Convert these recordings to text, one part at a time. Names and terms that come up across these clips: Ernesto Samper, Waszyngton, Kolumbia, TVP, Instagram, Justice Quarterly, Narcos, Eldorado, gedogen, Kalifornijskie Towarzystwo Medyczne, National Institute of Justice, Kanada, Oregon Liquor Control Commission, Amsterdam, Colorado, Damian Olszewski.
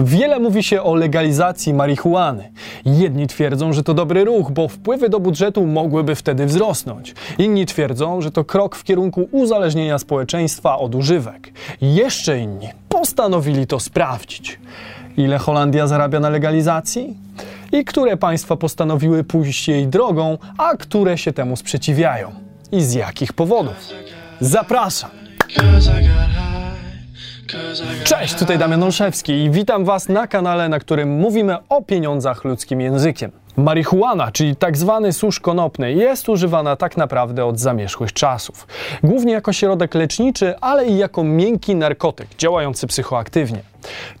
Wiele mówi się o legalizacji marihuany. Jedni twierdzą, że to dobry ruch, bo wpływy do budżetu mogłyby wtedy wzrosnąć. Inni twierdzą, że to krok w kierunku uzależnienia społeczeństwa od używek. Jeszcze inni postanowili to sprawdzić. Ile Holandia zarabia na legalizacji? I które państwa postanowiły pójść jej drogą, a które się temu sprzeciwiają? I z jakich powodów? Zapraszam! Cześć, tutaj Damian Olszewski i witam Was na kanale, na którym mówimy o pieniądzach ludzkim językiem. Marihuana, czyli tak zwany susz konopny, jest używana tak naprawdę od zamierzchłych czasów. Głównie jako środek leczniczy, ale i jako miękki narkotyk działający psychoaktywnie.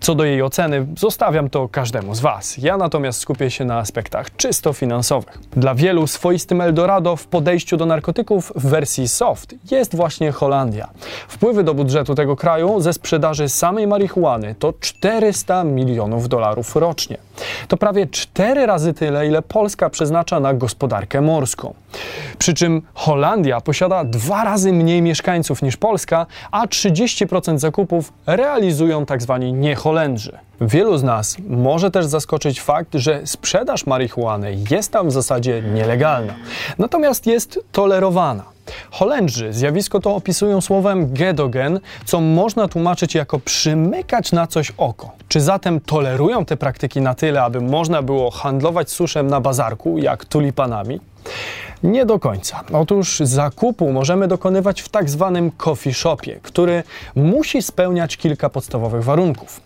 Co do jej oceny, zostawiam to każdemu z Was. Ja natomiast skupię się na aspektach czysto finansowych. Dla wielu swoistym Eldorado w podejściu do narkotyków w wersji soft jest właśnie Holandia. Wpływy do budżetu tego kraju ze sprzedaży samej marihuany to $400 milionów rocznie. To prawie 4 razy tyle, ile Polska przeznacza na gospodarkę morską. Przy czym Holandia posiada 2 razy mniej mieszkańców niż Polska, a 30% zakupów realizują tak zwani nie Holendrzy. Wielu z nas może też zaskoczyć fakt, że sprzedaż marihuany jest tam w zasadzie nielegalna, natomiast jest tolerowana. Holendrzy zjawisko to opisują słowem gedogen, co można tłumaczyć jako przymykać na coś oko. Czy zatem tolerują te praktyki na tyle, aby można było handlować suszem na bazarku, jak tulipanami? Nie do końca. Otóż zakupu możemy dokonywać w tak zwanym coffee shopie, który musi spełniać kilka podstawowych warunków.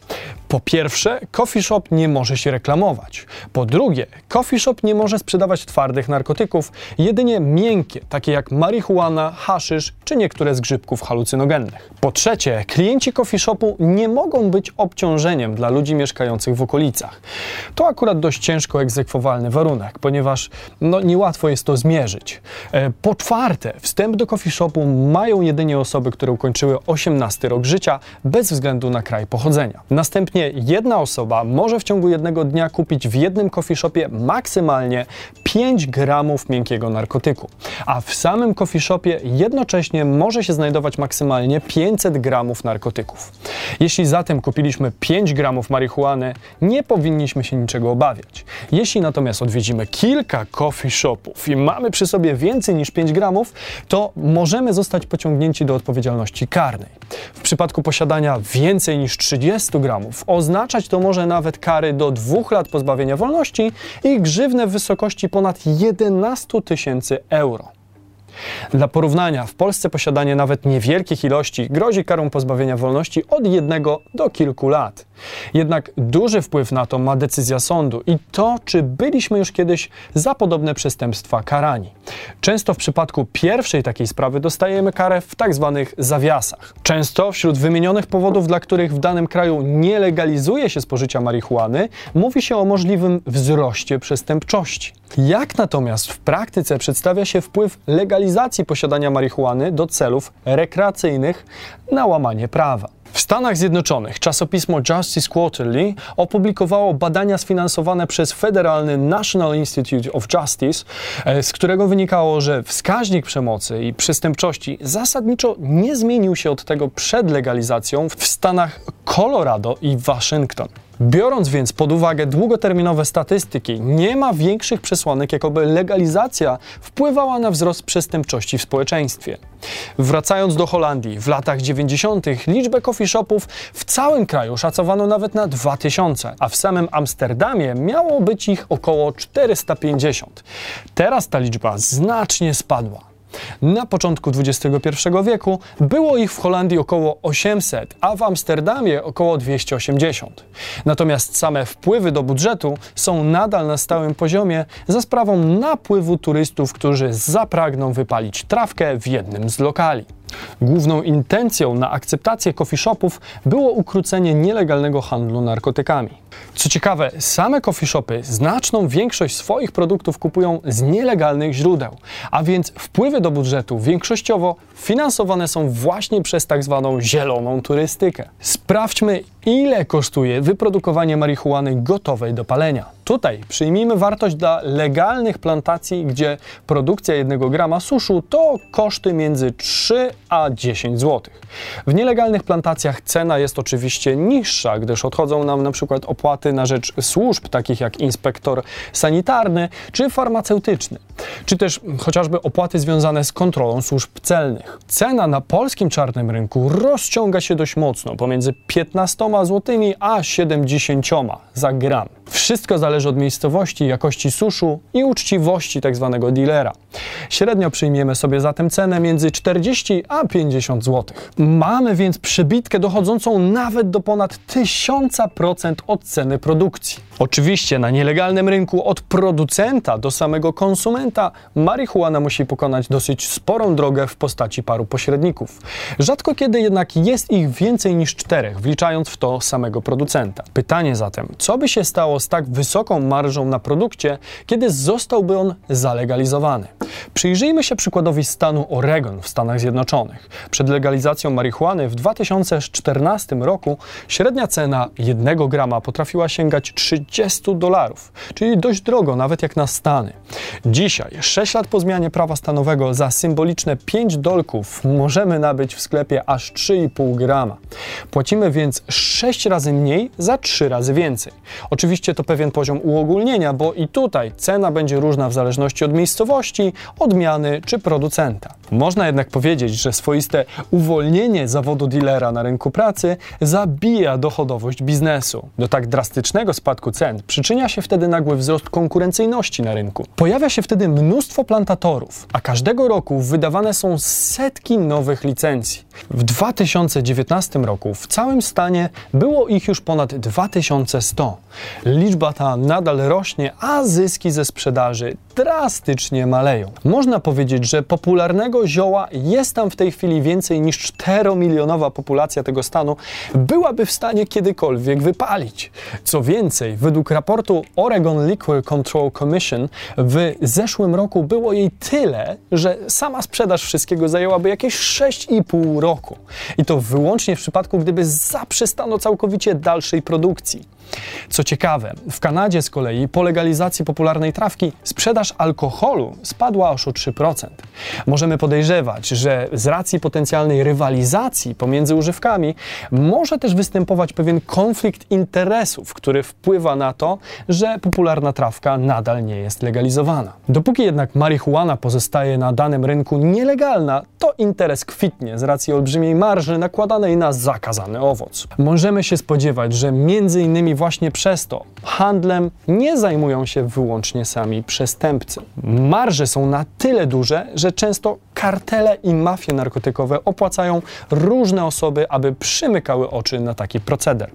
Po pierwsze, coffee shop nie może się reklamować. Po drugie, coffee shop nie może sprzedawać twardych narkotyków, jedynie miękkie, takie jak marihuana, haszysz czy niektóre z grzybków halucynogennych. Po trzecie, klienci coffee shopu nie mogą być obciążeniem dla ludzi mieszkających w okolicach. To akurat dość ciężko egzekwowalny warunek, ponieważ niełatwo jest to zmierzyć. Po czwarte, wstęp do coffee shopu mają jedynie osoby, które ukończyły 18 rok życia, bez względu na kraj pochodzenia. Następnie jedna osoba może w ciągu jednego dnia kupić w jednym coffee shopie maksymalnie 5 gramów miękkiego narkotyku, a w samym coffee shopie jednocześnie może się znajdować maksymalnie 500 gramów narkotyków. Jeśli zatem kupiliśmy 5 gramów marihuany, nie powinniśmy się niczego obawiać. Jeśli natomiast odwiedzimy kilka coffee shopów i mamy przy sobie więcej niż 5 gramów, to możemy zostać pociągnięci do odpowiedzialności karnej. W przypadku posiadania więcej niż 30 gramów oznaczać to może nawet kary do 2 lat pozbawienia wolności i grzywnę w wysokości ponad 11 000 euro. Dla porównania, w Polsce posiadanie nawet niewielkich ilości grozi karą pozbawienia wolności od 1 do kilku lat. Jednak duży wpływ na to ma decyzja sądu i to, czy byliśmy już kiedyś za podobne przestępstwa karani. Często w przypadku pierwszej takiej sprawy dostajemy karę w tak zwanych zawiasach. Często wśród wymienionych powodów, dla których w danym kraju nie legalizuje się spożycia marihuany, mówi się o możliwym wzroście przestępczości. Jak natomiast w praktyce przedstawia się wpływ legalizacji posiadania marihuany do celów rekreacyjnych na łamanie prawa? W Stanach Zjednoczonych czasopismo Justice Quarterly opublikowało badania sfinansowane przez federalny National Institute of Justice, z którego wynikało, że wskaźnik przemocy i przestępczości zasadniczo nie zmienił się od tego przed legalizacją w stanach Colorado i Waszyngton. Biorąc więc pod uwagę długoterminowe statystyki, nie ma większych przesłanek, jakoby legalizacja wpływała na wzrost przestępczości w społeczeństwie. Wracając do Holandii, w latach 90. liczbę coffee shopów w całym kraju szacowano nawet na 2000, a w samym Amsterdamie miało być ich około 450. Teraz ta liczba znacznie spadła. Na początku XXI wieku było ich w Holandii około 800, a w Amsterdamie około 280. Natomiast same wpływy do budżetu są nadal na stałym poziomie za sprawą napływu turystów, którzy zapragną wypalić trawkę w jednym z lokali. Główną intencją na akceptację coffee shopów było ukrócenie nielegalnego handlu narkotykami. Co ciekawe, same coffee shopy znaczną większość swoich produktów kupują z nielegalnych źródeł, a więc wpływy do budżetu większościowo finansowane są właśnie przez tak zwaną zieloną turystykę. Sprawdźmy, ile kosztuje wyprodukowanie marihuany gotowej do palenia. Tutaj przyjmijmy wartość dla legalnych plantacji, gdzie produkcja 1 grama suszu to koszty między 3 a 10 zł. W nielegalnych plantacjach cena jest oczywiście niższa, gdyż odchodzą nam na przykład opłaty na rzecz służb takich jak inspektor sanitarny czy farmaceutyczny, czy też chociażby opłaty związane z kontrolą służb celnych. Cena na polskim czarnym rynku rozciąga się dość mocno, pomiędzy 15 zł a 70 za gram. Wszystko zależy od miejscowości, jakości suszu i uczciwości tzw. dealera. Średnio przyjmiemy sobie zatem cenę między 40 a 50 zł. Mamy więc przebitkę dochodzącą nawet do ponad 1000% od ceny produkcji. Oczywiście na nielegalnym rynku od producenta do samego konsumenta marihuana musi pokonać dosyć sporą drogę w postaci paru pośredników. Rzadko kiedy jednak jest ich więcej niż 4, wliczając w to samego producenta. Pytanie zatem, co by się stało z tak wysoką marżą na produkcie, kiedy zostałby on zalegalizowany? Przyjrzyjmy się przykładowi stanu Oregon w Stanach Zjednoczonych. Przed legalizacją marihuany w 2014 roku średnia cena 1 grama potrafiła sięgać $30, czyli dość drogo, nawet jak na Stany. Dzisiaj, 6 lat po zmianie prawa stanowego, za symboliczne $5 możemy nabyć w sklepie aż 3,5 grama. Płacimy więc 6 razy mniej za 3 razy więcej. Oczywiście to pewien poziom uogólnienia, bo i tutaj cena będzie różna w zależności od miejscowości, odmiany czy producenta. Można jednak powiedzieć, że swoiste uwolnienie zawodu dealera na rynku pracy zabija dochodowość biznesu. Do tak drastycznego spadku cen przyczynia się wtedy nagły wzrost konkurencyjności na rynku. Pojawia się wtedy mnóstwo plantatorów, a każdego roku wydawane są setki nowych licencji. W 2019 roku w całym stanie było ich już ponad 2100. Liczba ta nadal rośnie, a zyski ze sprzedaży drastycznie maleją. Można powiedzieć, że popularnego zioła jest tam w tej chwili więcej niż 4-milionowa populacja tego stanu byłaby w stanie kiedykolwiek wypalić. Co więcej, według raportu Oregon Liquor Control Commission w zeszłym roku było jej tyle, że sama sprzedaż wszystkiego zajęłaby jakieś 6,5 roku. I to wyłącznie w przypadku, gdyby zaprzestano całkowicie dalszej produkcji. Co ciekawe, w Kanadzie z kolei po legalizacji popularnej trawki sprzedaż alkoholu spadła aż o 3%. Możemy podejrzewać, że z racji potencjalnej rywalizacji pomiędzy używkami może też występować pewien konflikt interesów, który wpływa na to, że popularna trawka nadal nie jest legalizowana. Dopóki jednak marihuana pozostaje na danym rynku nielegalna, to interes kwitnie z racji olbrzymiej marży nakładanej na zakazany owoc. Możemy się spodziewać, że m.in. właśnie przez to handlem nie zajmują się wyłącznie sami przestępcy. Marże są na tyle duże, że często kartele i mafie narkotykowe opłacają różne osoby, aby przymykały oczy na taki proceder.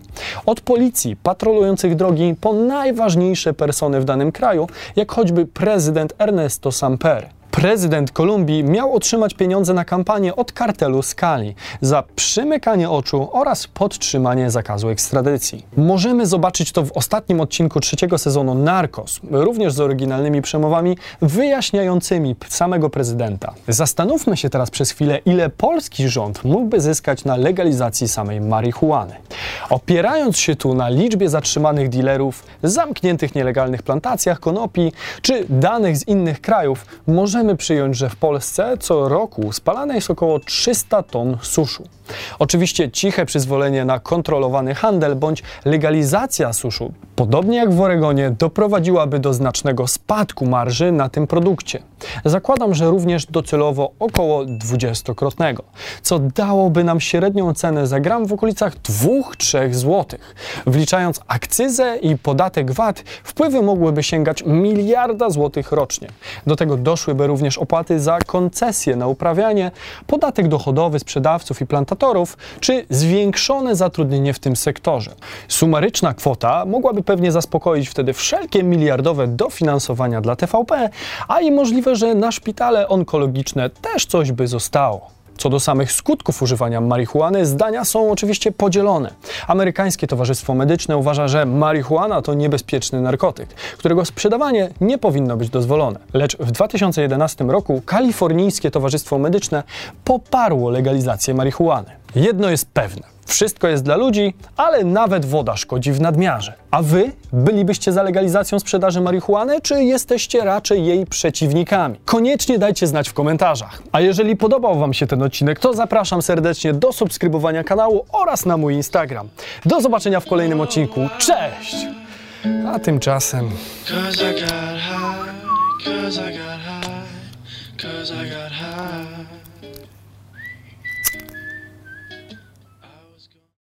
Od policji, patrolujących drogi, po najważniejsze persony w danym kraju, jak choćby prezydent Ernesto Samper. Prezydent Kolumbii miał otrzymać pieniądze na kampanię od kartelu z Kali za przymykanie oczu oraz podtrzymanie zakazu ekstradycji. Możemy zobaczyć to w ostatnim odcinku 3. sezonu Narcos, również z oryginalnymi przemowami wyjaśniającymi samego prezydenta. Zastanówmy się teraz przez chwilę, ile polski rząd mógłby zyskać na legalizacji samej marihuany. Opierając się tu na liczbie zatrzymanych dealerów, zamkniętych w nielegalnych plantacjach konopi czy danych z innych krajów, możemy przyjąć, że w Polsce co roku spalane jest około 300 ton suszu. Oczywiście ciche przyzwolenie na kontrolowany handel bądź legalizacja suszu, podobnie jak w Oregonie, doprowadziłaby do znacznego spadku marży na tym produkcie. Zakładam, że również docelowo około 20-krotnego, co dałoby nam średnią cenę za gram w okolicach 2-3 zł. Wliczając akcyzę i podatek VAT, wpływy mogłyby sięgać $1 miliarda rocznie. Do tego doszłyby również opłaty za koncesje na uprawianie, podatek dochodowy sprzedawców i plantatorów, czy zwiększone zatrudnienie w tym sektorze. Sumaryczna kwota mogłaby pewnie zaspokoić wtedy wszelkie miliardowe dofinansowania dla TVP, a i możliwe, że na szpitale onkologiczne też coś by zostało. Co do samych skutków używania marihuany, zdania są oczywiście podzielone. Amerykańskie Towarzystwo Medyczne uważa, że marihuana to niebezpieczny narkotyk, którego sprzedawanie nie powinno być dozwolone. Lecz w 2011 roku Kalifornijskie Towarzystwo Medyczne poparło legalizację marihuany. Jedno jest pewne. Wszystko jest dla ludzi, ale nawet woda szkodzi w nadmiarze. A wy bylibyście za legalizacją sprzedaży marihuany, czy jesteście raczej jej przeciwnikami? Koniecznie dajcie znać w komentarzach. A jeżeli podobał wam się ten odcinek, to zapraszam serdecznie do subskrybowania kanału oraz na mój Instagram. Do zobaczenia w kolejnym odcinku. Cześć! A tymczasem...